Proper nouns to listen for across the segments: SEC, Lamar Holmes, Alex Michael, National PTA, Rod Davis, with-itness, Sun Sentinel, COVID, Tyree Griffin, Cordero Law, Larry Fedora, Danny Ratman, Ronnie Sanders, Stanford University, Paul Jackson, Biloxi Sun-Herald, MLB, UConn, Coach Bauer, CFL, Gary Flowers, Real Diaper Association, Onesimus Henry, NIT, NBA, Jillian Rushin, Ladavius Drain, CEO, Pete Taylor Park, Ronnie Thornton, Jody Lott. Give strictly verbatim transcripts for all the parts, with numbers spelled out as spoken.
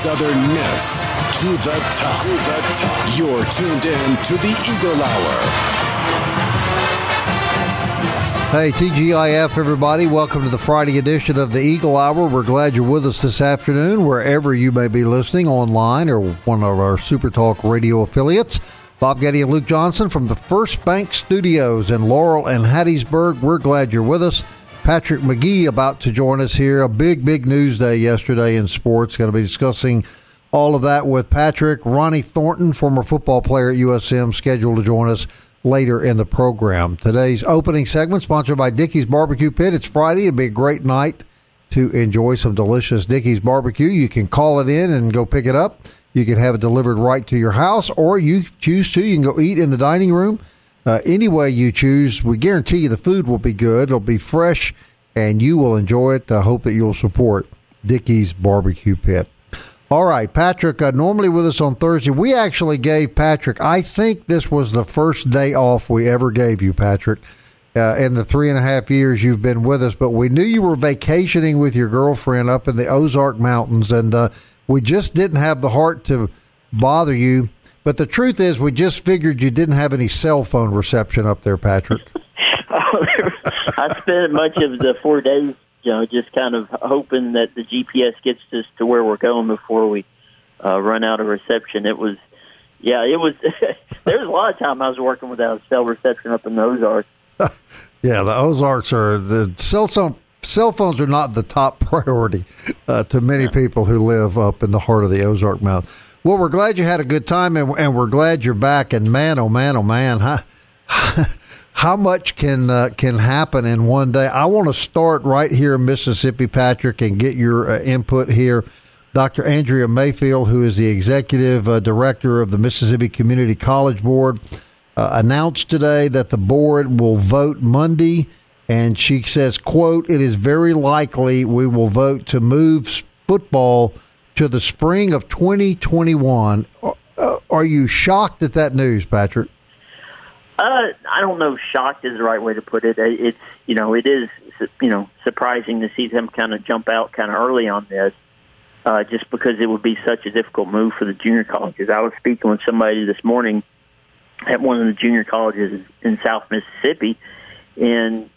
Southern Miss to the top. To the top. You're tuned in to the Eagle Hour. Hey, T G I F, everybody. Welcome to the Friday edition of the Eagle Hour. We're glad you're with us this afternoon, wherever you may be listening, online or one of our Super Talk radio affiliates. Bob Getty and Luke Johnson from the First Bank Studios in Laurel and Hattiesburg. We're glad you're with us. Patrick McGee about to join us here. A big, big news day yesterday in sports. Going to be discussing all of that with Patrick. Ronnie Thornton, former football player at U S M, scheduled to join us later in the program. Today's opening segment sponsored by Dickey's Barbecue Pit. It's Friday. It'll be a great night to enjoy some delicious Dickey's barbecue. You can call it in and go pick it up. You can have it delivered right to your house, or you choose to. You can go eat in the dining room. Uh, any way you choose, we guarantee you the food will be good. It'll be fresh, and you will enjoy it. I hope that you'll support Dickey's Barbecue Pit. All right, Patrick, uh, normally with us on Thursday, we actually gave Patrick, I think this was the first day off we ever gave you, Patrick, uh, in the three and a half years you've been with us. But we knew you were vacationing with your girlfriend up in the Ozark Mountains, and uh, we just didn't have the heart to bother you. But the truth is, we just figured you didn't have any cell phone reception up there, Patrick. I spent much of the four days, you know, just kind of hoping that the G P S gets us to where we're going before we uh, run out of reception. It was, yeah, it was. There was a lot of time I was working without cell reception up in the Ozarks. Yeah, the Ozarks are the cell phone. Cell phones are not the top priority uh, to many people who live up in the heart of the Ozark Mountains. Well, we're glad you had a good time, and, and we're glad you're back. And man, oh man, oh man, how, how much can uh, can happen in one day? I want to start right here in Mississippi, Patrick, and get your uh, input here. Doctor Andrea Mayfield, who is the executive uh, director of the Mississippi Community College Board, uh, announced today that the board will vote Monday, and she says, quote, "It is very likely we will vote to move football to the spring of twenty twenty-one. Are you shocked at that news, Patrick? Uh, I don't know if shocked is the right way to put it. It's, you know, it is, you know, surprising to see them kind of jump out kind of early on this, uh, just because it would be such a difficult move for the junior colleges. I was speaking with somebody this morning at one of the junior colleges in South Mississippi, and,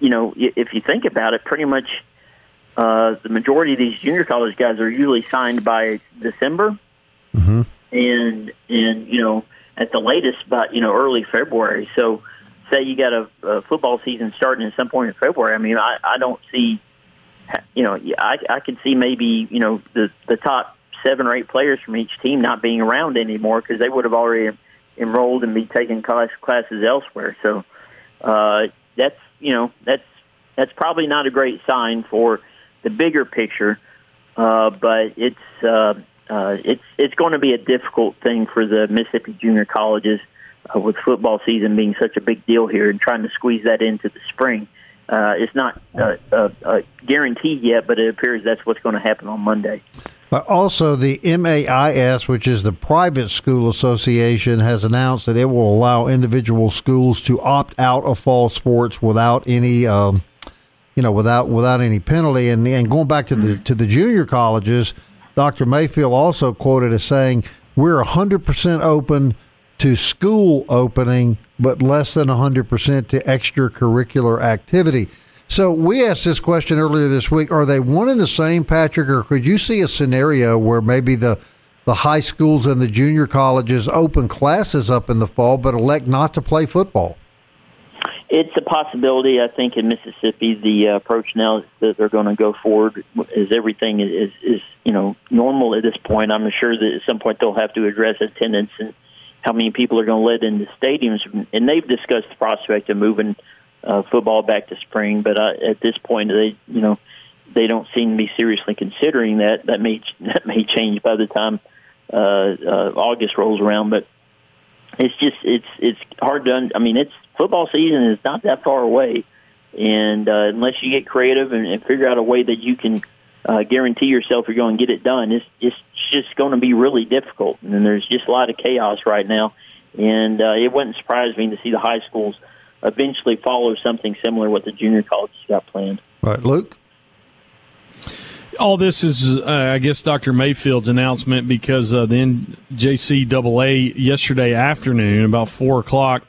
you know, if you think about it, pretty much Uh, the majority of these junior college guys are usually signed by December, mm-hmm. and and you know at the latest by you know early February. So, say you got a, a football season starting at some point in February. I mean, I, I don't see, you know, I I can see maybe you know the the top seven or eight players from each team not being around anymore because they would have already enrolled and be taking class, classes elsewhere. So, uh, that's you know that's that's probably not a great sign for the bigger picture, uh, but it's uh, uh, it's it's going to be a difficult thing for the Mississippi junior colleges uh, with football season being such a big deal here and trying to squeeze that into the spring. Uh, it's not uh, uh, uh, guaranteed yet, but it appears that's what's going to happen on Monday. But also, the M A I S, which is the Private School Association, has announced that it will allow individual schools to opt out of fall sports without any. Um You know, without without any penalty, and and going back to the to the junior colleges, Doctor Mayfield also quoted as saying, "We're one hundred percent open to school opening, but less than one hundred percent to extracurricular activity." So we asked this question earlier this week: are they one and the same, Patrick, or could you see a scenario where maybe the the high schools and the junior colleges open classes up in the fall, but elect not to play football? It's a possibility. I think in Mississippi, the uh, approach now is that they're going to go forward is everything is, is, you know, normal at this point. I'm sure that at some point they'll have to address attendance and how many people are going to let into stadiums. And they've discussed the prospect of moving uh, football back to spring. But I, at this point, they you know they don't seem to be seriously considering that. That may that may change by the time uh, uh, August rolls around. But it's just it's it's hard to. Un- I mean, it's football season is not that far away, and uh, unless you get creative and, and figure out a way that you can uh, guarantee yourself you're going to get it done, it's it's just going to be really difficult. And there's just a lot of chaos right now. And uh, it wouldn't surprise me to see the high schools eventually follow something similar to what the junior colleges got planned. All right, Luke? All this is, uh, I guess, Doctor Mayfield's announcement because uh, the N J C A A yesterday afternoon, about four o'clock,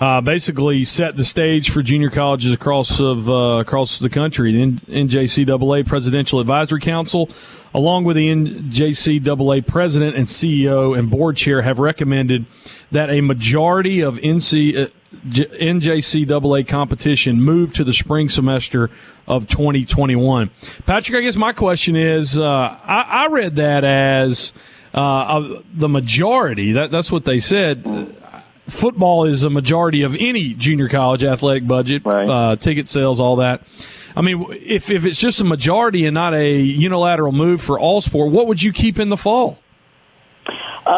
uh, basically set the stage for junior colleges across of uh, across the country. The N J C A A Presidential Advisory Council, along with the N J C A A president and C E O and board chair, have recommended that a majority of N J C A A competition move to the spring semester of twenty twenty-one. Patrick, I guess my question is, uh, I, I read that as uh, uh, the majority. That, that's what they said. Football is a majority of any junior college athletic budget, right. uh, ticket sales, all that. I mean, if if it's just a majority and not a unilateral move for all sport, what would you keep in the fall? Uh,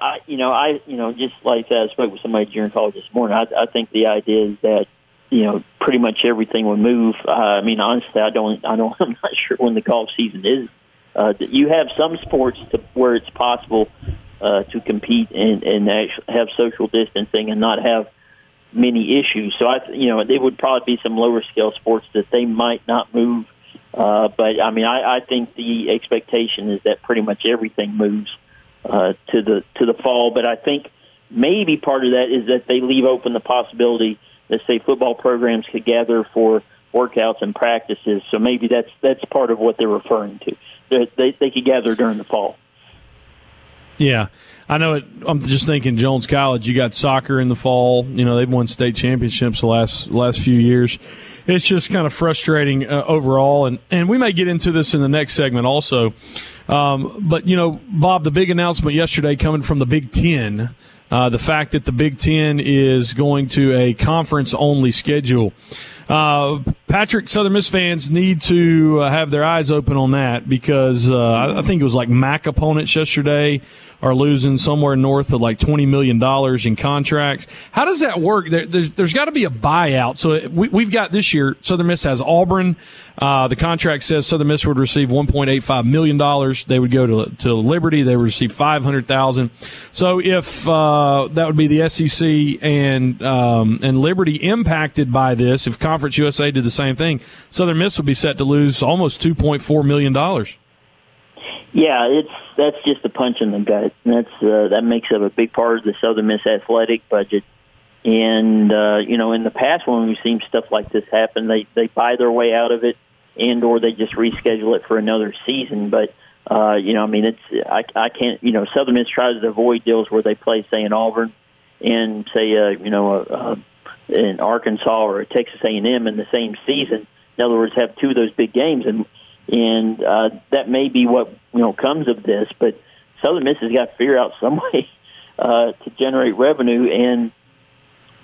I, you know, I you know just like that, I spoke with somebody at junior college this morning. I, I think the idea is that you know pretty much everything would move. Uh, I mean, honestly, I don't, I don't, I'm not sure when the golf season is. Uh, you have some sports to, where it's possible uh, to compete and and actually have social distancing and not have many issues. So, I, you know, there would probably be some lower-scale sports that they might not move. Uh, but, I mean, I, I think the expectation is that pretty much everything moves uh, to the to the fall. But I think maybe part of that is that they leave open the possibility that, say, football programs could gather for workouts and practices. So maybe that's that's part of what they're referring to. They, they, they could gather during the fall. Yeah, I know it. I'm just thinking Jones College, you got soccer in the fall. You know, they've won state championships the last last few years. It's just kind of frustrating uh, overall, and, and we may get into this in the next segment also. Um, but, you know, Bob, the big announcement yesterday coming from the Big Ten, uh, the fact that the Big Ten is going to a conference-only schedule. Uh, Patrick, Southern Miss fans need to uh, have their eyes open on that because uh, I think it was like M A C opponents yesterday are losing somewhere north of like twenty million dollars in contracts. How does that work? There, there's there's got to be a buyout. So we, we've got this year, Southern Miss has Auburn. Uh, the contract says Southern Miss would receive one point eight five million dollars. They would go to, to Liberty. They would receive five hundred thousand dollars. So if uh, that would be the S E C and um, and Liberty impacted by this, if Conference U S A did the same thing, Southern Miss would be set to lose almost two point four million dollars. Yeah, it's that's just a punch in the gut. That's uh, that makes up a big part of the Southern Miss athletic budget. And uh, you know, in the past, when we've seen stuff like this happen, they they buy their way out of it, and or they just reschedule it for another season. But uh, you know, I mean, it's I I can't. You know, Southern Miss tries to avoid deals where they play, say, in Auburn, and say uh, you know, uh, in Arkansas or a Texas A and M in the same season. In other words, have two of those big games and. And uh, that may be what you know comes of this, but Southern Miss has got to figure out some way uh, to generate revenue. And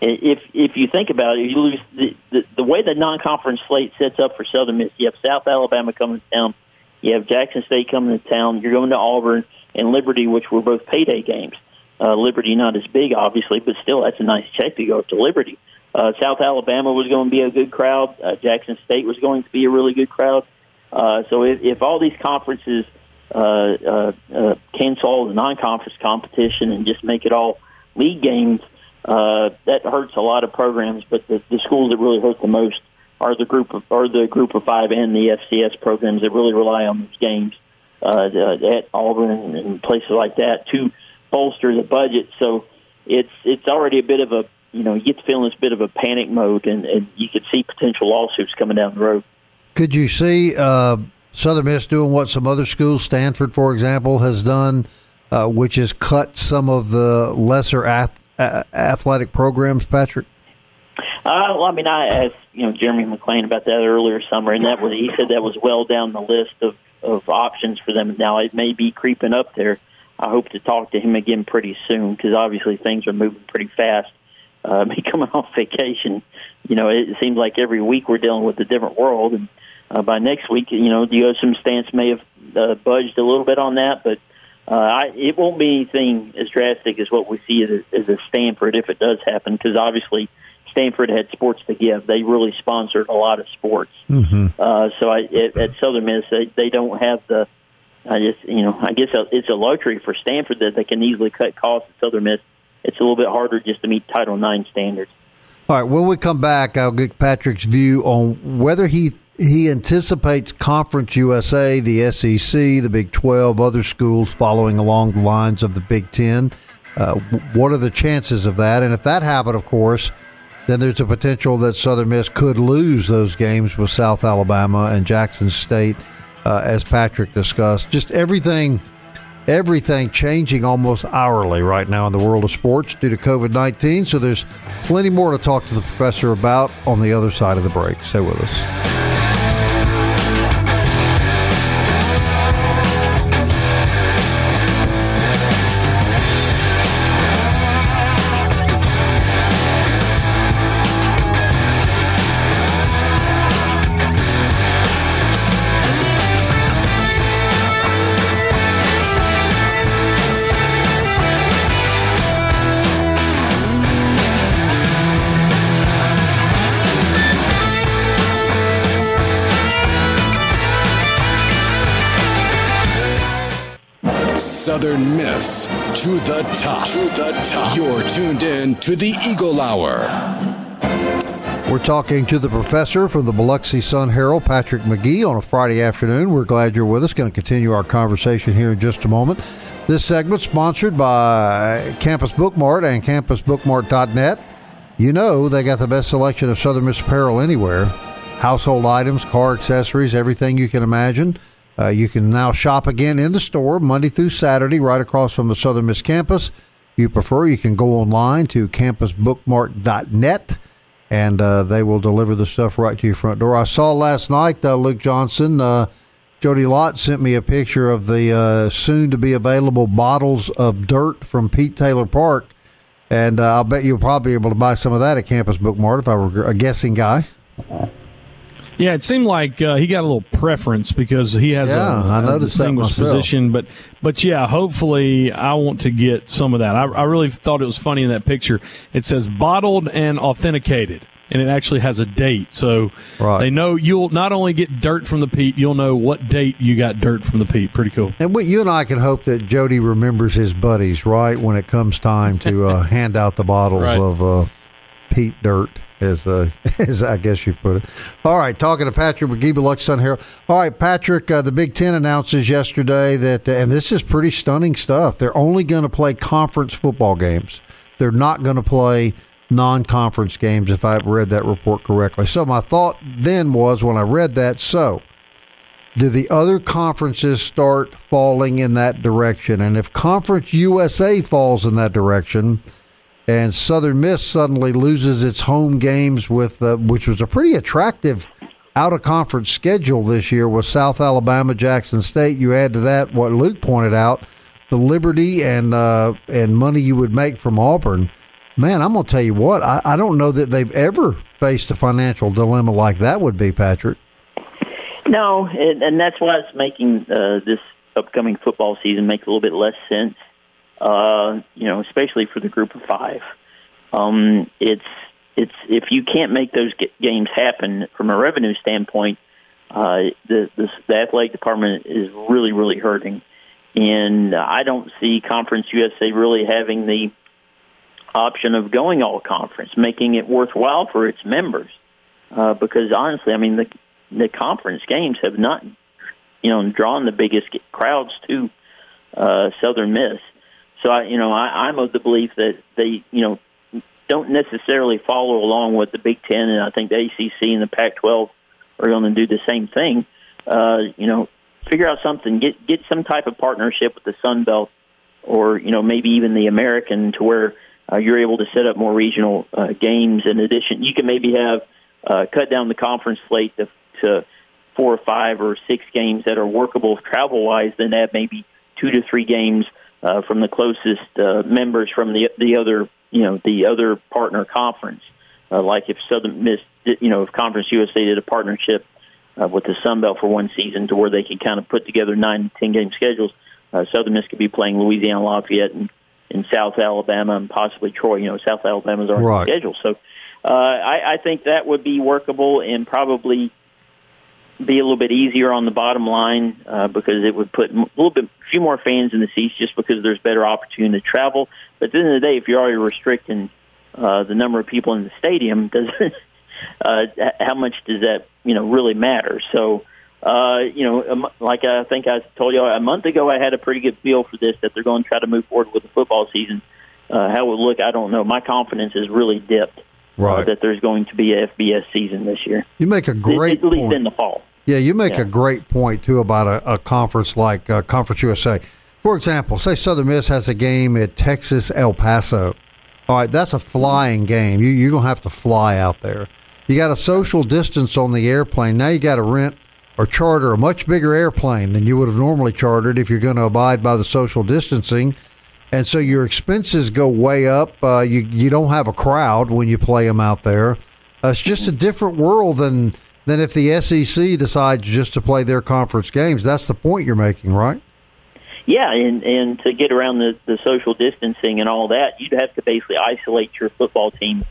if if you think about it, you lose the, the, the way the non-conference slate sets up for Southern Miss. You have South Alabama coming to town, you have Jackson State coming to town. You're going to Auburn and Liberty, which were both payday games. Uh, Liberty not as big, obviously, but still that's a nice check to go up to Liberty. Uh, South Alabama was going to be a good crowd. Uh, Jackson State was going to be a really good crowd. Uh, so if, if all these conferences uh, uh, uh, cancel all the non-conference competition and just make it all league games, uh, that hurts a lot of programs. But the, the schools that really hurt the most are the group of are the Group of Five and the F C S programs that really rely on those games uh, at Auburn and places like that to bolster the budget. So it's it's already a bit of a you know you get the feeling it's a bit of a panic mode, and, and you could see potential lawsuits coming down the road. Could you see uh, Southern Miss doing what some other schools, Stanford, for example, has done, uh, which is cut some of the lesser ath- a- athletic programs, Patrick? Uh, well, I mean, I asked you know Jeremy McClain about that earlier summer, and that was he said that was well down the list of, of options for them. Now it may be creeping up there. I hope to talk to him again pretty soon because obviously things are moving pretty fast. Uh, me coming off vacation you know, it seems like every week we're dealing with a different world. And uh, by next week, you know, the Osum stance may have uh, budged a little bit on that, but uh, I, it won't be anything as drastic as what we see as, as a Stanford if it does happen, because obviously Stanford had sports to give. They really sponsored a lot of sports. Mm-hmm. Uh, so I, at, at Southern Miss, they, they don't have the, I just, you know, I guess it's a luxury for Stanford that they can easily cut costs at Southern Miss. It's a little bit harder just to meet Title nine standards. All right, when we come back, I'll get Patrick's view on whether he he anticipates Conference U S A, the S E C, the Big twelve, other schools following along the lines of the Big ten. Uh, what are the chances of that? And if that happened, of course, then there's a potential that Southern Miss could lose those games with South Alabama and Jackson State, uh, as Patrick discussed. Just everything... Everything changing almost hourly right now in the world of sports due to COVID nineteen. So there's plenty more to talk to the professor about on the other side of the break. Stay with us. Southern Miss to the top. To the top. You're tuned in to the Eagle Hour. We're talking to the professor from the Biloxi Sun-Herald, Patrick McGee, on a Friday afternoon. We're glad you're with us. Going to continue our conversation here in just a moment. This segment sponsored by Campus Book Mart and campus book mart dot net. You know they got the best selection of Southern Miss apparel anywhere. Household items, car accessories, everything you can imagine. Uh, you can now shop again in the store Monday through Saturday right across from the Southern Miss campus. If you prefer, you can go online to campus book mart dot net, and uh, they will deliver the stuff right to your front door. I saw last night uh, Luke Johnson, uh, Jody Lott sent me a picture of the uh, soon-to-be-available bottles of dirt from Pete Taylor Park, and uh, I'll bet you'll probably be able to buy some of that at Campus Book Mart if I were a guessing guy. Yeah, it seemed like uh, he got a little preference because he has yeah, a, a, a distinguished position. But, but yeah, hopefully I want to get some of that. I, I really thought it was funny in that picture. It says bottled and authenticated, and it actually has a date. So right. They know you'll not only get dirt from the Pete, you'll know what date you got dirt from the Pete. Pretty cool. And what, you and I can hope that Jody remembers his buddies, right, when it comes time to uh, hand out the bottles right. of uh, Pete dirt. As, uh, as I guess you put it. All right, talking to Patrick McGee, Biloxi Sun-Herald. All right, Patrick, uh, the Big Ten announces yesterday that, uh, and this is pretty stunning stuff, they're only going to play conference football games. They're not going to play non-conference games, if I read that report correctly. So my thought then was when I read that, so do the other conferences start falling in that direction? And if Conference U S A falls in that direction, and Southern Miss suddenly loses its home games with, uh, which was a pretty attractive out-of-conference schedule this year with South Alabama, Jackson State. You add to that what Luke pointed out, the liberty and uh, and money you would make from Auburn. Man, I'm going to tell you what, I, I don't know that they've ever faced a financial dilemma like that would be, Patrick. No, and, and that's why it's making uh, this upcoming football season make a little bit less sense. Uh, you know, especially for the group of five. Um, it's it's if you can't make those g- games happen from a revenue standpoint, uh, the, the the athletic department is really really hurting, and I don't see Conference U S A really having the option of going all conference, making it worthwhile for its members. Uh, because honestly, I mean the the conference games have not, you know, drawn the biggest crowds to uh, Southern Miss. So, I, you know, I, I'm of the belief that they, you know, don't necessarily follow along with the Big Ten, and I think the A C C and the Pac twelve are going to do the same thing. Uh, you know, figure out something, get get some type of partnership with the Sun Belt, or you know, maybe even the American, to where uh, you're able to set up more regional uh, games. In addition, you can maybe have uh, cut down the conference slate to, to four or five or six games that are workable travel-wise, then have maybe two to three games Uh, from the closest uh, members from the the other you know the other partner conference, Uh, like if Southern Miss, you know, if Conference U S A did a partnership uh, with the Sun Belt for one season to where they could kind of put together nine, ten-game schedules, uh, Southern Miss could be playing Louisiana Lafayette and, and South Alabama and possibly Troy. You know, South Alabama's already right. schedule. So uh, I, I think that would be workable and probably be a little bit easier on the bottom line uh, because it would put a little bit, a few more fans in the seats just because there's better opportunity to travel. But at the end of the day, if you're already restricting Uh, the number of people in the stadium, doesn't uh, how much does that, you know, really matter? So, uh, you know, like I think I told you a month ago, I had a pretty good feel for this, that they're going to try to move forward with the football season. Uh, how it would look, I don't know. My confidence has really dipped right. uh, that there's going to be a F B S season this year. You make a great at, at least point. in the fall. Yeah, you make yeah. a great point, too, about a, a conference like uh, Conference U S A. For example, say Southern Miss has a game at Texas El Paso. All right, that's a flying game. You, you're going to have to fly out there. You got a social distance on the airplane. Now you got to rent or charter a much bigger airplane than you would have normally chartered if you're going to abide by the social distancing. And so your expenses go way up. Uh, you, you don't have a crowd when you play them out there. Uh, it's just a different world than, than if the S E C decides just to play their conference games. That's the point you're making, right? Yeah, and, and to get around the, the social distancing and all that, you'd have to basically isolate your football team.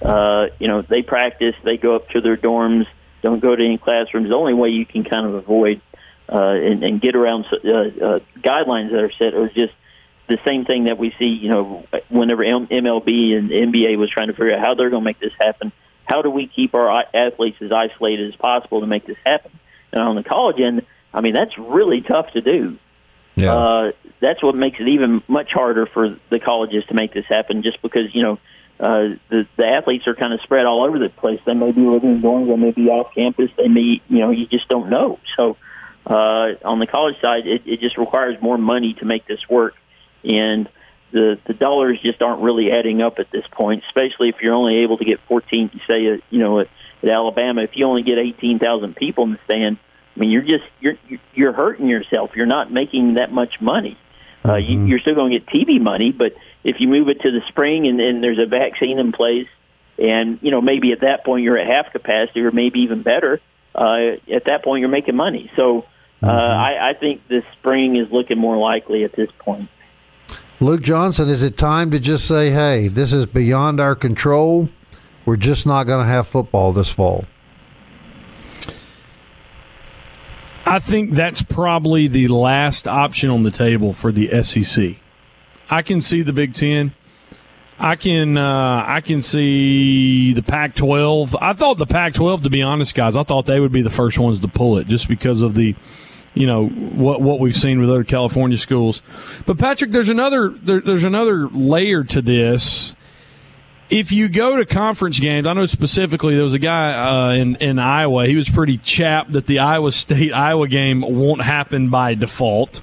Uh, you know, they practice, they go up to their dorms, don't go to any classrooms. The only way you can kind of avoid uh, and, and get around uh, uh, guidelines that are set are just the same thing that we see, you know, whenever M L B and N B A was trying to figure out how they're going to make this happen. How do we keep our athletes as isolated as possible to make this happen? And on the college end, I mean, that's really tough to do. Yeah. Uh, that's what makes it even much harder for the colleges to make this happen, just because, you know, uh, the, the athletes are kind of spread all over the place. They may be living in dorms, they may be off campus, they may, you know, you just don't know. So uh, on the college side, it, it just requires more money to make this work. And the, the dollars just aren't really adding up at this point, especially if you're only able to get fourteen, say, you know, at, at Alabama, if you only get eighteen thousand people in the stand, I mean, you're just you're you're hurting yourself. You're not making that much money. Uh, mm-hmm. you, you're still going to get T V money, but if you move it to the spring and, and there's a vaccine in place, and you know maybe at that point you're at half capacity, or maybe even better. Uh, at that point, you're making money. So uh, mm-hmm. I, I think the spring is looking more likely at this point. Luke Johnson, is it time to just say, "Hey, this is beyond our control. We're just not going to have football this fall"? I think that's probably the last option on the table for the S E C. I can see the Big Ten. I can uh, I can see the Pac twelve. I thought the Pac twelve, to be honest, guys, I thought they would be the first ones to pull it just because of the, you know, what what we've seen with other California schools. But Patrick, there's another there, there's another layer to this. If you go to conference games, I know specifically there was a guy uh, in, in Iowa. He was pretty chapped that the Iowa State-Iowa game won't happen by default.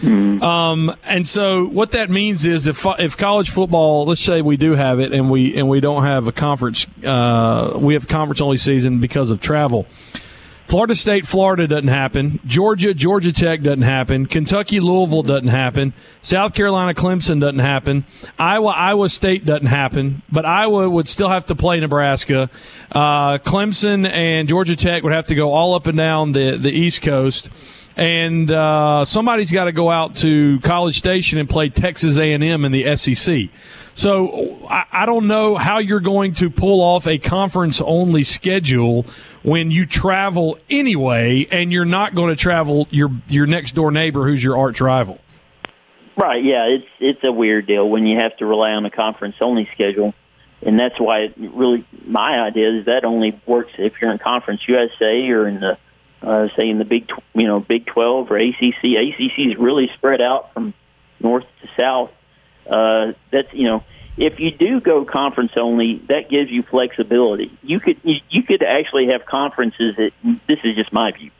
Mm-hmm. Um, and so what that means is if if college football, let's say we do have it and we and we don't have a conference, uh, we have conference-only season because of travel. Florida State, Florida doesn't happen. Georgia, Georgia Tech doesn't happen. Kentucky, Louisville doesn't happen. South Carolina, Clemson doesn't happen. Iowa, Iowa State doesn't happen. But Iowa would still have to play Nebraska. Uh, Clemson and Georgia Tech would have to go all up and down the, the East Coast. And uh, somebody's got to go out to College Station and play Texas A and M in the S E C. So I, I don't know how you're going to pull off a conference-only schedule when you travel anyway, and you're not going to travel your your next-door neighbor who's your arch rival. Right, yeah, it's it's a weird deal when you have to rely on a conference-only schedule, and that's why it really my idea is that only works if you're in Conference U S A or in the uh, say in the Big you know Big twelve or A C C. A C C is really spread out from north to south. Uh, that's, you know, if you do go conference only, that gives you flexibility. You could, you, you could actually have conferences that, this is just my view.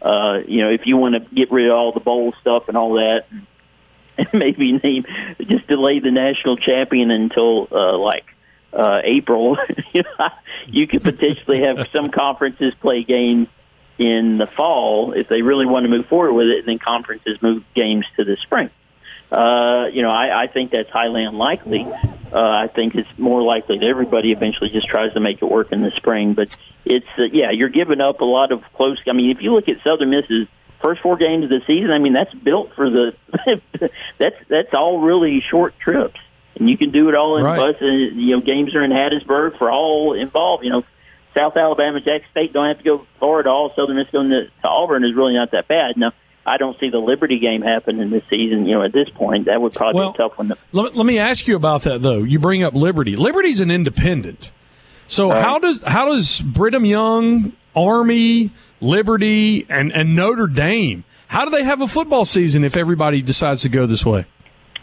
Uh, you know, if you want to get rid of all the bowl stuff and all that, and, and maybe name, just delay the national champion until, uh, like, uh, April, you could potentially have some conferences play games in the fall if they really want to move forward with it, and then conferences move games to the spring. Uh, you know, I, I think that's highly unlikely. Uh, I think it's more likely that everybody eventually just tries to make it work in the spring. But it's, uh, yeah, you're giving up a lot of close. I mean, if you look at Southern Miss's first four games of the season, I mean, that's built for the – that's that's all really short trips. And you can do it all in right. bus. And, you know, games are in Hattiesburg for all involved. You know, South Alabama, Jackson State don't have to go far at all. Southern Miss going to, to Auburn is really not that bad. Now, I don't see the Liberty game happening this season, you know, at this point. That would probably well, be a tough one. To- let, let me ask you about that, though. You bring up Liberty. Liberty's an independent. So right. how does how does Brigham Young, Army, Liberty, and, and Notre Dame, how do they have a football season if everybody decides to go this way?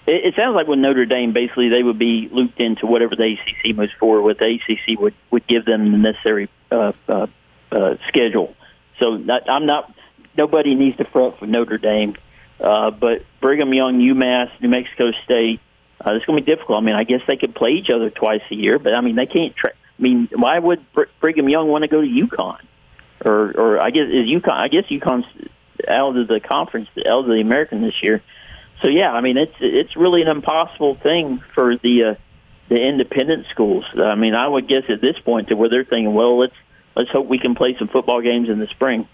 It, it sounds like with Notre Dame, basically, they would be looped into whatever the A C C moves forward with. The A C C would, would give them the necessary uh, uh, uh, schedule. So not, I'm not... Nobody needs to fret for Notre Dame. Uh, but Brigham Young, UMass, New Mexico State, uh, it's going to be difficult. I mean, I guess they could play each other twice a year, but, I mean, they can't tra- – I mean, why would Br- Brigham Young want to go to UConn? Or, or I guess is UConn, I guess UConn's out of the conference, out of the American this year. So, yeah, I mean, it's it's really an impossible thing for the uh, the independent schools. I mean, I would guess at this point to where they're thinking, well, let's let's hope we can play some football games in the spring.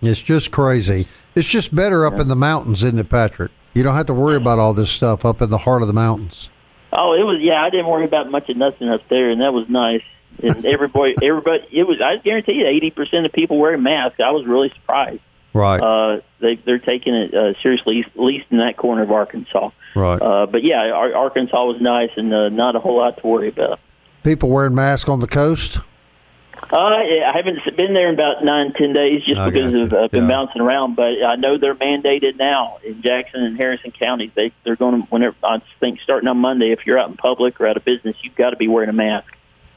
It's just crazy. It's just better up yeah. in the mountains, isn't it, Patrick? You don't have to worry about all this stuff up in the heart of the mountains. Oh, it was yeah. I didn't worry about much of nothing up there, and that was nice. And everybody, everybody, it was. I guarantee you, eighty percent of people wearing masks. I was really surprised. Right. Uh, they, they're taking it uh, seriously, at least in that corner of Arkansas. Right. Uh, but yeah, Arkansas was nice, and uh, not a whole lot to worry about. People wearing masks on the coast. Uh, I haven't been there in about nine, ten days just I because of, I've been yeah. bouncing around. But I know they're mandated now in Jackson and Harrison counties. They, they're going to, whenever, I think starting on Monday, if you're out in public or out of business, you've got to be wearing a mask.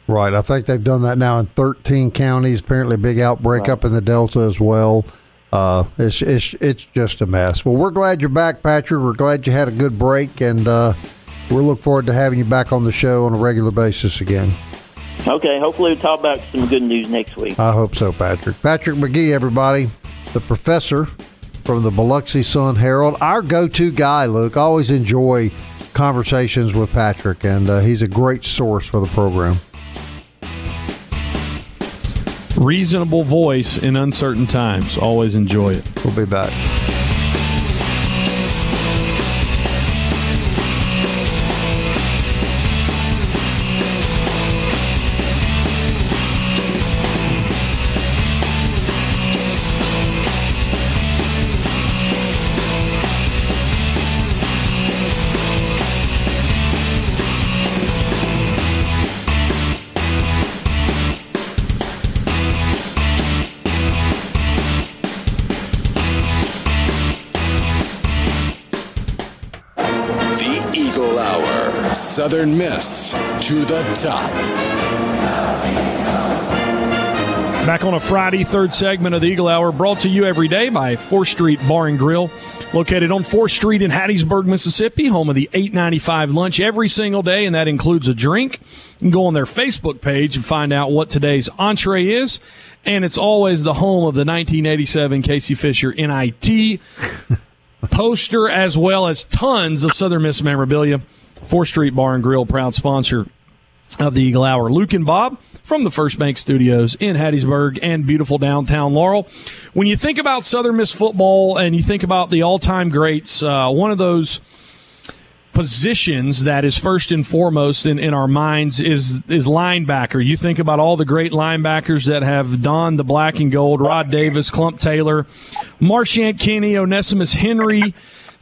Right. I think they've done that now in thirteen counties. Apparently a big outbreak right. up in the Delta as well. Uh, it's, it's, it's just a mess. Well, we're glad you're back, Patrick. We're glad you had a good break. And uh, we'll look forward to having you back on the show on a regular basis again. Okay, hopefully we'll talk about some good news next week. I hope so, Patrick. Patrick McGee, everybody, the professor from the Biloxi Sun-Herald, our go-to guy, Luke. I always enjoy conversations with Patrick, and uh, he's a great source for the program. Reasonable voice in uncertain times. Always enjoy it. We'll be back. Southern Miss to the top. Back on a Friday, third segment of the Eagle Hour, brought to you every day by fourth Street Bar and Grill, located on fourth Street in Hattiesburg, Mississippi, home of the eight ninety-five lunch every single day, and that includes a drink. You can go on their Facebook page and find out what today's entree is, and it's always the home of the nineteen eighty-seven Casey Fisher N I T poster, as well as tons of Southern Miss memorabilia. fourth Street Bar and Grill, proud sponsor of the Eagle Hour. Luke and Bob from the First Bank Studios in Hattiesburg and beautiful downtown Laurel. When you think about Southern Miss football and you think about the all-time greats, uh, one of those positions that is first and foremost in, in our minds is is linebacker. You think about all the great linebackers that have donned the black and gold, Rod Davis, Clump Taylor, Marchant Kenny, Onesimus Henry.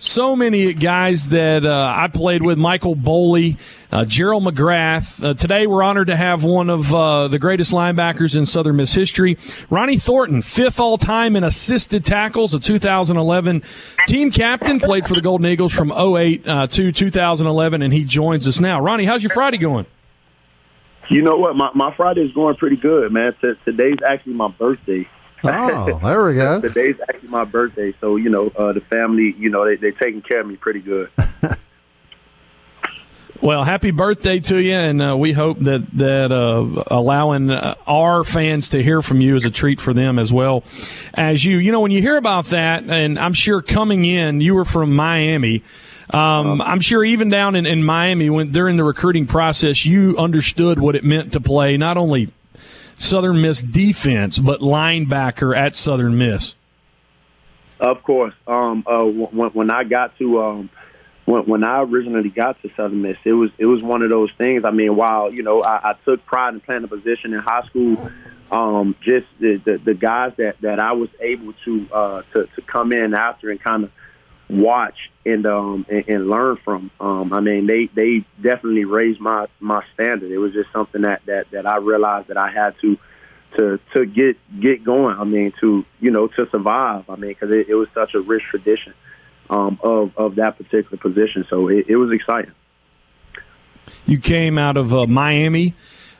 So many guys that uh, I played with, Michael Boley, uh, Gerald McGrath. Uh, today we're honored to have one of uh, the greatest linebackers in Southern Miss history, Ronnie Thornton, fifth all-time in assisted tackles, a two thousand eleven team captain, played for the Golden Eagles from oh eight uh, to two thousand eleven, and he joins us now. Ronnie, how's your Friday going? You know what? My, my Friday is going pretty good, man. T- today's actually my birthday. Oh, there we go. Today's actually my birthday, so, you know, uh, the family, you know, they, they're taking care of me pretty good. Well, happy birthday to you, and uh, we hope that that uh, allowing uh, our fans to hear from you is a treat for them as well as you. You know, when you hear about that, and I'm sure coming in, you were from Miami. Um, I'm sure even down in, in Miami, when during the recruiting process, you understood what it meant to play not only Southern Miss defense, but linebacker at Southern Miss. Of course. Um, uh, when, when I got to um, – When I originally got to Southern Miss, it was it was one of those things. I mean, while you know, I, I took pride in playing a position in high school, um, just the, the, the guys that, that I was able to, uh, to to come in after and kind of watch and um and, and learn from. Um, I mean, they, they definitely raised my, my standard. It was just something that, that, that I realized that I had to to to get get going. I mean, to you know to survive. I mean, because it, it was such a rich tradition. Um, of, of that particular position. So it, it was exciting. You came out of uh, Miami,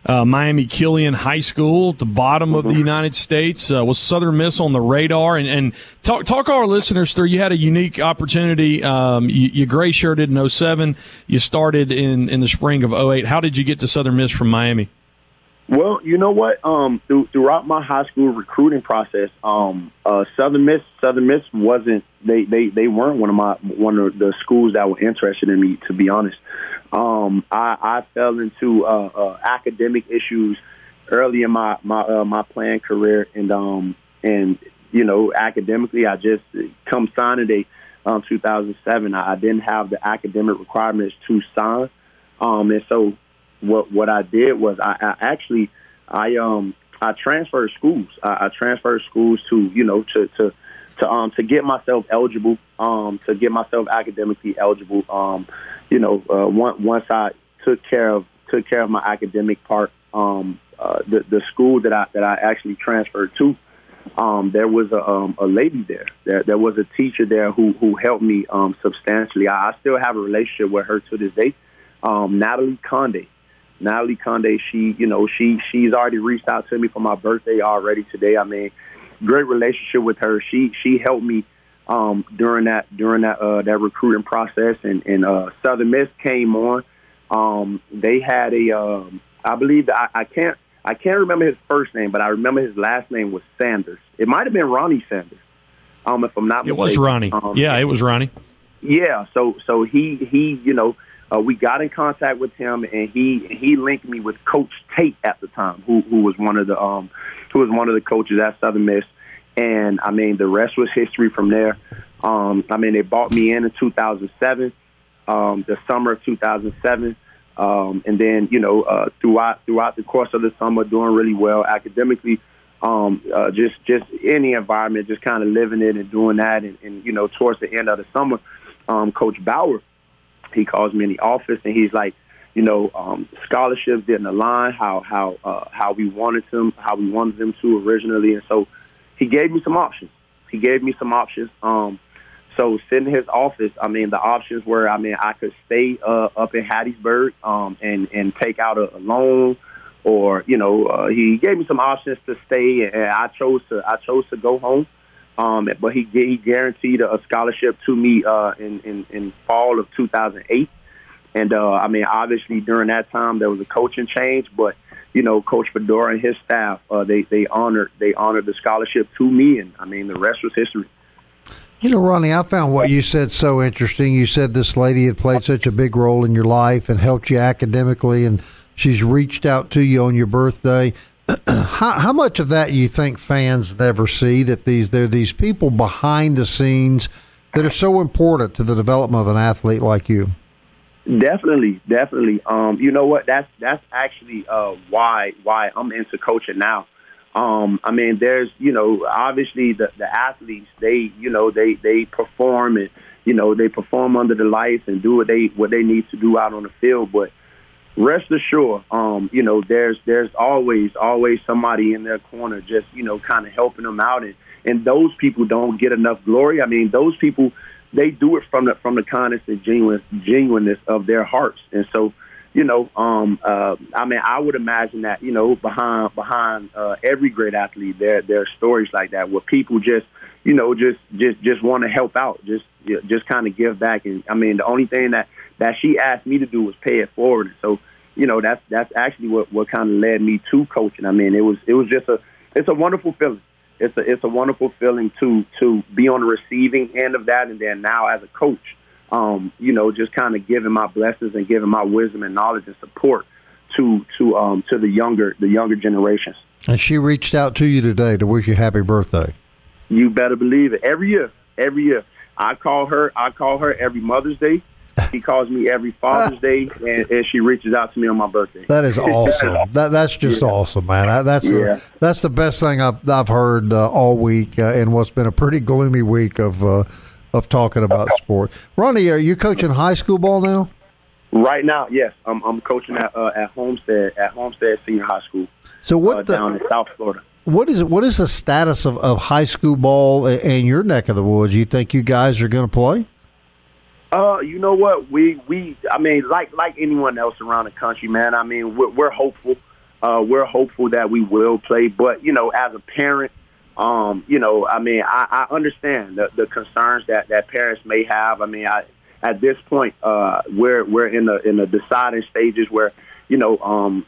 uh, Miami Killian High School, at the bottom mm-hmm. of the United States. Uh, was Southern Miss on the radar? And, and talk talk our listeners through, you had a unique opportunity. Um, you, you gray-shirted in oh seven. You started in, in the spring of oh eight. How did you get to Southern Miss from Miami? Well, you know what? Um, th- throughout my high school recruiting process, um, uh, Southern Miss, Southern Miss wasn't they, they, they weren't one of my one of the schools that were interested in me. To be honest, um, I, I fell into uh, uh, academic issues early in my my uh, my playing career, and um, and you know academically, I just come signing day, um, two thousand seven. I didn't have the academic requirements to sign, um, and so. What what I did was I, I actually I um I transferred schools. I, I transferred schools to you know to, to to um to get myself eligible um to get myself academically eligible um you know uh, once I took care of took care of my academic part um uh, the the school that I that I actually transferred to um there was a um, a lady there. there there was a teacher there who who helped me um substantially. I, I still have a relationship with her to this day. Um, Natalie Conde. Natalie Conde, she, you know, she she's already reached out to me for my birthday already today. I mean, great relationship with her. She she helped me um, during that during that uh, that recruiting process, and, and uh, Southern Miss came on. Um, they had a, um, I believe I, I can't I can't remember his first name, but I remember his last name was Sanders. It might have been Ronnie Sanders, um, if I'm not mistaken. It was Ronnie. Um, yeah, it was Ronnie. Yeah, so so he he you know. Uh, we got in contact with him, and he, he linked me with Coach Tate at the time, who who was one of the um who was one of the coaches at Southern Miss, and I mean the rest was history from there. Um, I mean they bought me in in two thousand seven, um, the summer of two thousand seven, um, and then you know uh, throughout throughout the course of the summer, doing really well academically, um, uh, just just any environment, just kind of living it and doing that, and, and you know towards the end of the summer, um, Coach Bauer. He calls me in the office, and he's like, you know, um, scholarships didn't align how how uh, how we wanted them, how we wanted them to originally, and so he gave me some options. He gave me some options. Um, so sitting in his office, I mean, the options were, I mean, I could stay uh, up in Hattiesburg um, and and take out a, a loan, or you know, uh, he gave me some options to stay, and I chose to I chose to go home. Um, but he he guaranteed a scholarship to me uh, in, in, in fall of two thousand eight. And, uh, I mean, obviously during that time there was a coaching change. But, you know, Coach Fedora and his staff, uh, they, they, honored, they honored the scholarship to me. And, I mean, the rest was history. You know, Ronnie, I found what you said so interesting. You said this lady had played such a big role in your life and helped you academically, and she's reached out to you on your birthday. How, how much of that you think fans never see, that these there are these people behind the scenes that are so important to the development of an athlete like you? Definitely, definitely. Um, you know what? That's that's actually uh, why why I'm into coaching now. Um, I mean, there's you know obviously the, the athletes they you know they, they perform and you know they perform under the lights and do what they what they need to do out on the field, but. Rest assured, um, you know, there's there's always, always somebody in their corner just, you know, kind of helping them out. And, and those people don't get enough glory. I mean, those people, they do it from the from the kindness and genuine, genuineness of their hearts. And so, you know, um, uh, I mean, I would imagine that, you know, behind behind uh, every great athlete, there there are stories like that where people just, you know, just just, just want to help out, just, just kind of give back. And, I mean, the only thing that that she asked me to do was pay it forward. And so, you know, that's that's actually what, what kind of led me to coaching. I mean, it was it was just a it's a wonderful feeling. It's a it's a wonderful feeling to to be on the receiving end of that, and then now as a coach, um, you know, just kind of giving my blessings and giving my wisdom and knowledge and support to to um to the younger the younger generations. And she reached out to you today to wish you happy birthday. You better believe it. Every year, every year, I call her. I call her every Mother's Day. She calls me every Father's Day, and, and she reaches out to me on my birthday. That is awesome. that that's just yeah. awesome, man. I, that's yeah. the, that's the best thing I've I've heard uh, all week uh, in what's been a pretty gloomy week of uh, of talking about sports. Ronnie, are you coaching high school ball now? Right now, yes. I'm I'm coaching at uh, at Homestead at Homestead Senior High School. So what uh, the, down in South Florida. What is what is the status of, of high school ball in your neck of the woods? You think you guys are going to play? Uh, you know what? We, we I mean, like like anyone else around the country, man, I mean, we're, we're hopeful. Uh, we're hopeful that we will play. But, you know, as a parent, um, you know, I mean, I, I understand the, the concerns that, that parents may have. I mean, I, at this point, uh, we're we're in the in the deciding stages where, you know, um,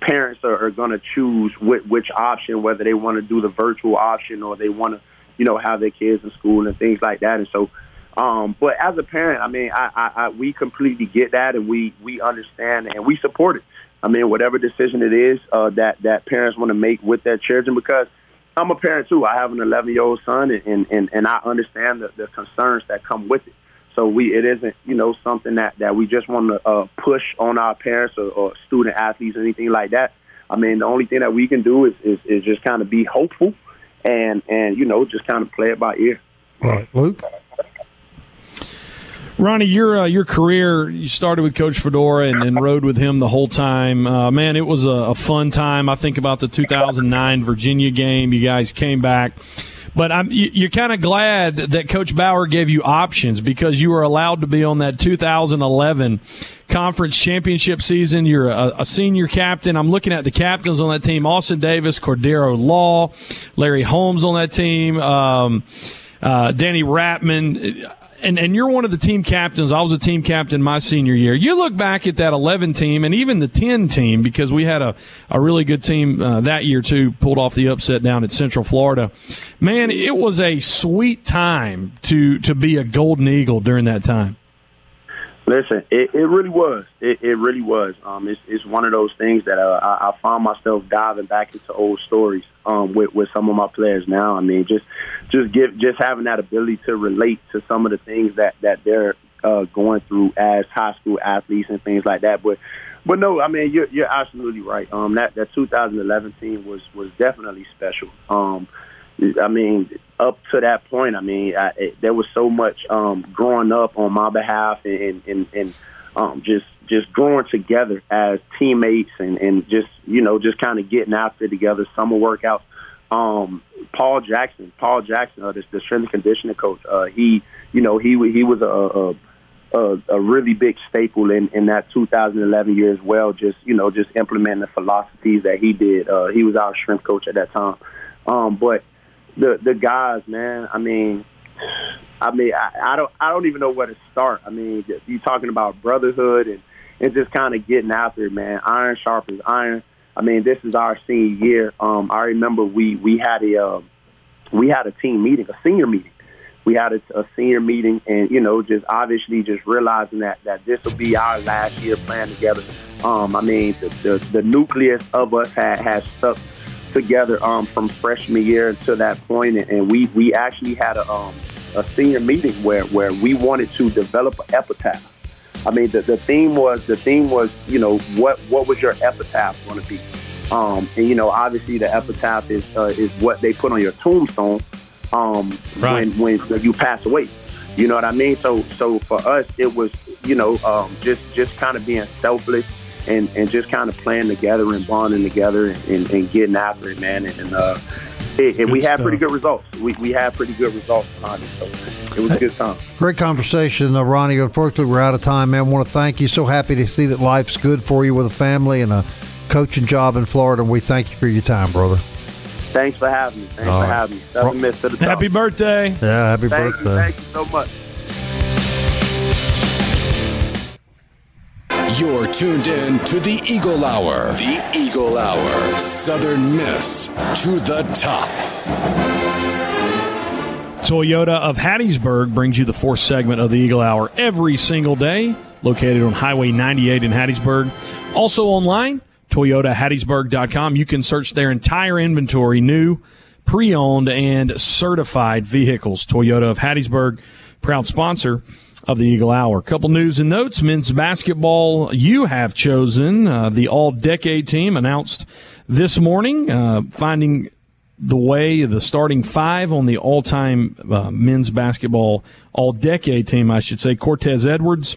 parents are, are going to choose which, which option, whether they want to do the virtual option or they want to, you know, have their kids in school and things like that. And so, um, but as a parent, I mean, I, I, I we completely get that, and we, we understand and we support it. I mean, whatever decision it is uh, that that parents want to make with their children, because I'm a parent too. I have an eleven-year-old son, and and, and I understand the, the concerns that come with it. So we, it isn't, you know, something that, that we just want to uh, push on our parents or, or student athletes or anything like that. I mean, the only thing that we can do is, is, is just kind of be hopeful and, and, you know, just kind of play it by ear. All right, Luke? Ronnie, your uh, your career, you started with Coach Fedora and, and rode with him the whole time. Uh, man, it was a, a fun time. I think about the two thousand nine Virginia game. You guys came back. But I'm, you're kind of glad that Coach Bauer gave you options, because you were allowed to be on that two thousand eleven conference championship season. You're a, a senior captain. I'm looking at the captains on that team: Austin Davis, Cordero Law, Larry Holmes on that team, um, uh, Danny Ratman. And, and you're one of the team captains. I was a team captain my senior year. You look back at that eleven team and even the ten team, because we had a, a really good team uh, that year, too, pulled off the upset down at Central Florida. Man, it was a sweet time to, to be a Golden Eagle during that time. Listen, it, it really was. It, it really was. Um, it's, it's one of those things that uh, I, I found myself diving back into old stories um, with, with some of my players now. I mean, just just give, just having that ability to relate to some of the things that, that they're uh, going through as high school athletes and things like that. But but no, I mean, you're, you're absolutely right. Um, that, that two thousand eleven team was, was definitely special. Um, I mean, up to that point, I mean, I, it, there was so much um, growing up on my behalf, and and, and um, just just growing together as teammates, and, and just you know, just kind of getting after together, summer workouts. Um, Paul Jackson, Paul Jackson, uh, the, the strength and conditioning coach. Uh, he, you know, he he was a a, a really big staple in, in that two thousand eleven year as well. Just you know, just implementing the philosophies that he did. Uh, he was our strength coach at that time, um, but. The the guys, man. I mean, I mean, I, I don't, I don't even know where to start. I mean, you talking about brotherhood and, and just kind of getting after it, man. Iron sharpens iron. I mean, this is our senior year. Um, I remember we we had a uh, we had a team meeting, a senior meeting. We had a, a senior meeting, and you know, just obviously just realizing that that this will be our last year playing together. Um, I mean, the, the the nucleus of us had had stuck together um, from freshman year to that point, and, and we, we actually had a, um, a senior meeting where, where we wanted to develop an epitaph. I mean, the, the theme was the theme was you know what what was your epitaph going to be, um, and you know obviously the epitaph is uh, is what they put on your tombstone um, right. when when you pass away. You know what I mean? So so for us it was you know um, just just kind of being selfless. And, and just kind of playing together and bonding together and, and, and getting after it, man. And, and, uh, it, and we had stuff. pretty good results. We we had pretty good results on it. So it was a good time. Great conversation, uh, Ronnie. Unfortunately, we're out of time, man. I want to thank you. So happy to see that life's good for you with a family and a coaching job in Florida. We thank you for your time, brother. Thanks for having me. Thanks All for right. having me. Well, miss to the happy top. birthday. Yeah, happy thank birthday. You, thank you so much. You're tuned in to the Eagle Hour. The Eagle Hour. Southern Miss to the top. Toyota of Hattiesburg brings you the fourth segment of the Eagle Hour every single day. Located on Highway ninety-eight in Hattiesburg. Also online, Toyota Hattiesburg dot com. You can search their entire inventory, new, pre-owned, and certified vehicles. Toyota of Hattiesburg, proud sponsor of the Eagle Hour. Couple news and notes. Men's basketball, you have chosen uh, the all-decade team announced this morning, uh, finding the way, the starting five on the all-time uh, men's basketball all-decade team, I should say. Cortez Edwards,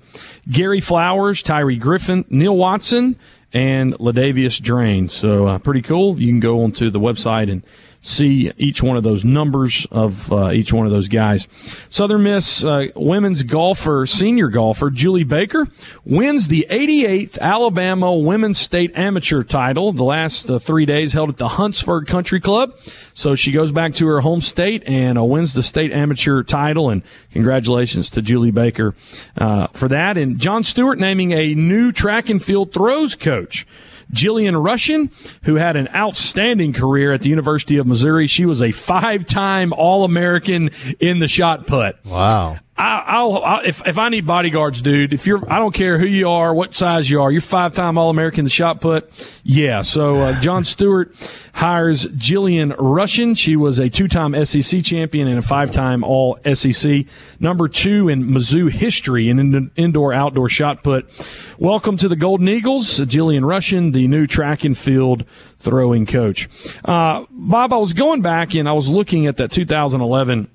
Gary Flowers, Tyree Griffin, Neil Watson, and Ladavius Drain. So uh, pretty cool. You can go onto the website and see each one of those numbers of uh, each one of those guys. Southern Miss uh, women's golfer, senior golfer, Julie Baker, wins the eighty-eighth Alabama Women's State Amateur title. The last uh, three days held at the Huntsford Country Club. So she goes back to her home state and uh, wins the state amateur title. And congratulations to Julie Baker uh, for that. And John Stewart naming a new track and field throws coach. Jillian Rushin, who had an outstanding career at the University of Missouri. She was a five-time All-American in the shot put. Wow. I, I'll, I'll if if I need bodyguards, dude. If you're, I don't care who you are, what size you are. You're five-time All-American in the shot put. Yeah. So uh, John Stewart hires Jillian Rushin. She was a two-time S E C champion and a five-time All-S E C, number two in Mizzou history in ind- indoor-outdoor shot put. Welcome to the Golden Eagles, Jillian Rushin, the new track and field throwing coach. Uh, Bob, I was going back and I was looking at that two thousand eleven.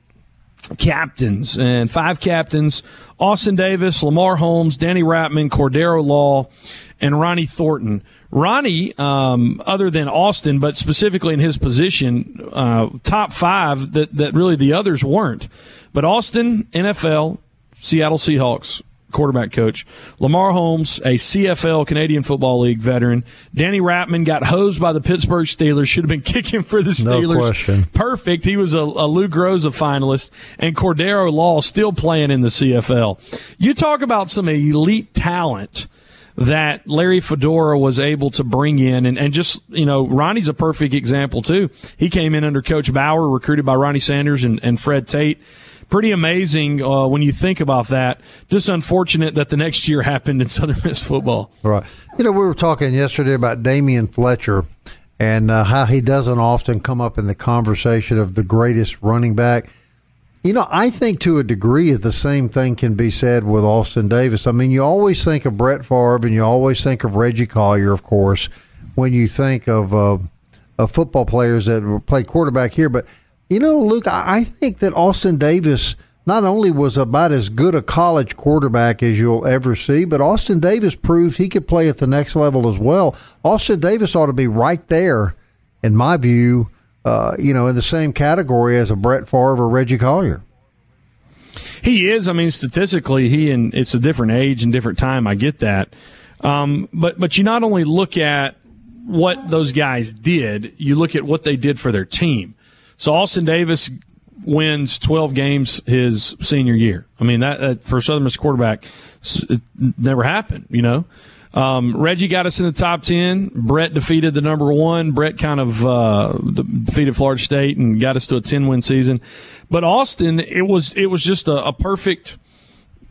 Captains and five captains: Austin Davis, Lamar Holmes, Danny Ratman, Cordero Law, and Ronnie Thornton. Ronnie, um, other than Austin, but specifically in his position, uh, top five that, that really the others weren't. But Austin, N F L, Seattle Seahawks quarterback coach. Lamar Holmes, a C F L, Canadian Football League veteran. Danny Ratman got hosed by the Pittsburgh Steelers. Should have been kicking for the Steelers. No question. Perfect. He was a, a Lou Groza finalist. And Cordero Law still playing in the C F L. You talk about some elite talent that Larry Fedora was able to bring in. And, and just, you know, Ronnie's a perfect example, too. He came in under Coach Bauer, recruited by Ronnie Sanders and, and Fred Tate. Pretty amazing uh, when you think about that. Just unfortunate that the next year happened in Southern Miss football. Right. You know, we were talking yesterday about Damian Fletcher and uh, how he doesn't often come up in the conversation of the greatest running back. You know, I think to a degree the same thing can be said with Austin Davis. I mean, you always think of Brett Favre and you always think of Reggie Collier, of course, when you think of, uh, of football players that play quarterback here. But you know, Luke, I think that Austin Davis not only was about as good a college quarterback as you'll ever see, but Austin Davis proved he could play at the next level as well. Austin Davis ought to be right there, in my view, uh, you know, in the same category as a Brett Favre or Reggie Collier. He is. I mean, statistically, he and it's a different age and different time. I get that. Um, but but you not only look at what those guys did, you look at what they did for their team. So Austin Davis wins twelve games his senior year. I mean, that, that for Southern Miss quarterback, it never happened, you know. Um, Reggie got us in the top ten. Brett defeated the number one. Brett kind of uh, defeated Florida State and got us to a ten-win season. But Austin, it was it was just a, a perfect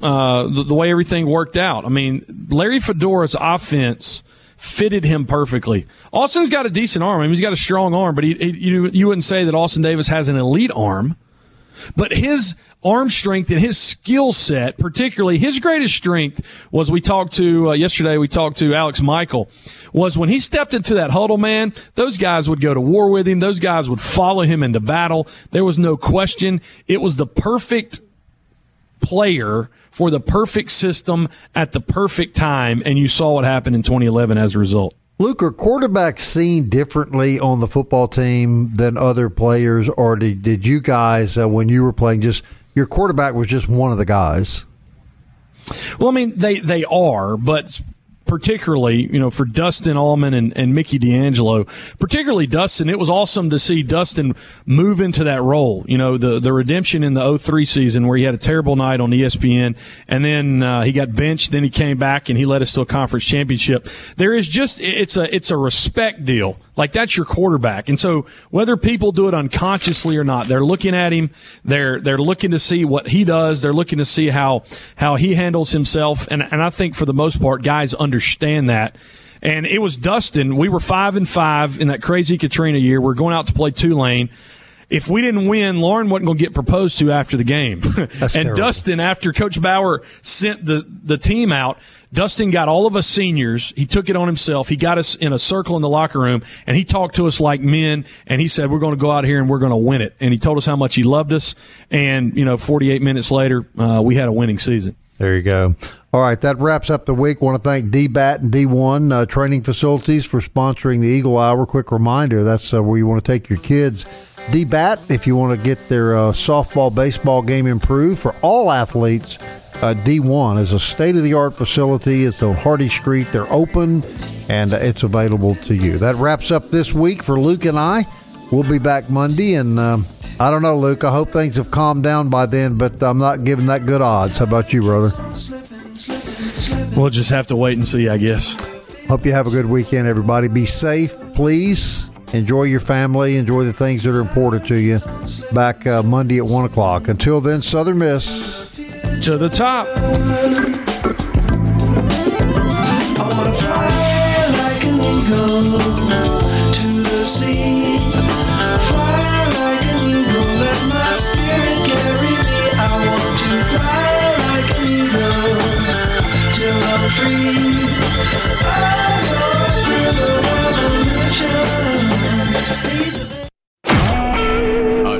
uh, – the, the way everything worked out. I mean, Larry Fedora's offense – fitted him perfectly. Austin's got a decent arm. I mean, he's got a strong arm, but he, he, you, you wouldn't say that Austin Davis has an elite arm. But his arm strength and his skill set, particularly his greatest strength, was we talked to uh, yesterday. We talked to Alex Michael. Was when he stepped into that huddle, man, those guys would go to war with him. Those guys would follow him into battle. There was no question. It was the perfect player for the perfect system at the perfect time, and you saw what happened in twenty eleven as a result. Luke, are quarterbacks seen differently on the football team than other players, or did, did you guys, uh, when you were playing, just your quarterback was just one of the guys? Well, I mean, they, they are, but particularly, you know, for Dustin Allman and, and Mickey D'Angelo, particularly Dustin, it was awesome to see Dustin move into that role. You know, the, the redemption in the oh three season where he had a terrible night on E S P N, and then uh, he got benched, then he came back, and he led us to a conference championship. There is just, it's a, it's a respect deal. Like, that's your quarterback. And so whether people do it unconsciously or not, they're looking at him, they're, they're looking to see what he does, they're looking to see how, how he handles himself. And, and I think for the most part, guys understand that. And it was Dustin. We were five and five in that crazy Katrina year. We're going out to play Tulane. If we didn't win, Lauren wasn't going to get proposed to after the game. And terrible. Dustin, after Coach Bauer sent the, the team out, Dustin got all of us seniors. He took it on himself. He got us in a circle in the locker room, and he talked to us like men, and he said, we're going to go out here and we're going to win it. And he told us how much he loved us. And, you know, forty-eight minutes later, uh, we had a winning season. There you go. All right, that wraps up the week. I want to thank D B A T and D one uh, Training Facilities for sponsoring the Eagle Hour. Quick reminder, that's uh, where you want to take your kids. D B A T, if you want to get their uh, softball, baseball game improved for all athletes, uh, D one is a state-of-the-art facility. It's on Hardy Street. They're open, and uh, it's available to you. That wraps up this week for Luke and I. We'll be back Monday, and uh, I don't know, Luke. I hope things have calmed down by then, but I'm not giving that good odds. How about you, brother? We'll just have to wait and see, I guess. Hope you have a good weekend, everybody. Be safe, please. Enjoy your family. Enjoy the things that are important to you. Back uh, Monday at one o'clock. Until then, Southern Miss. To the top. I want to fly like an eagle to the sea. A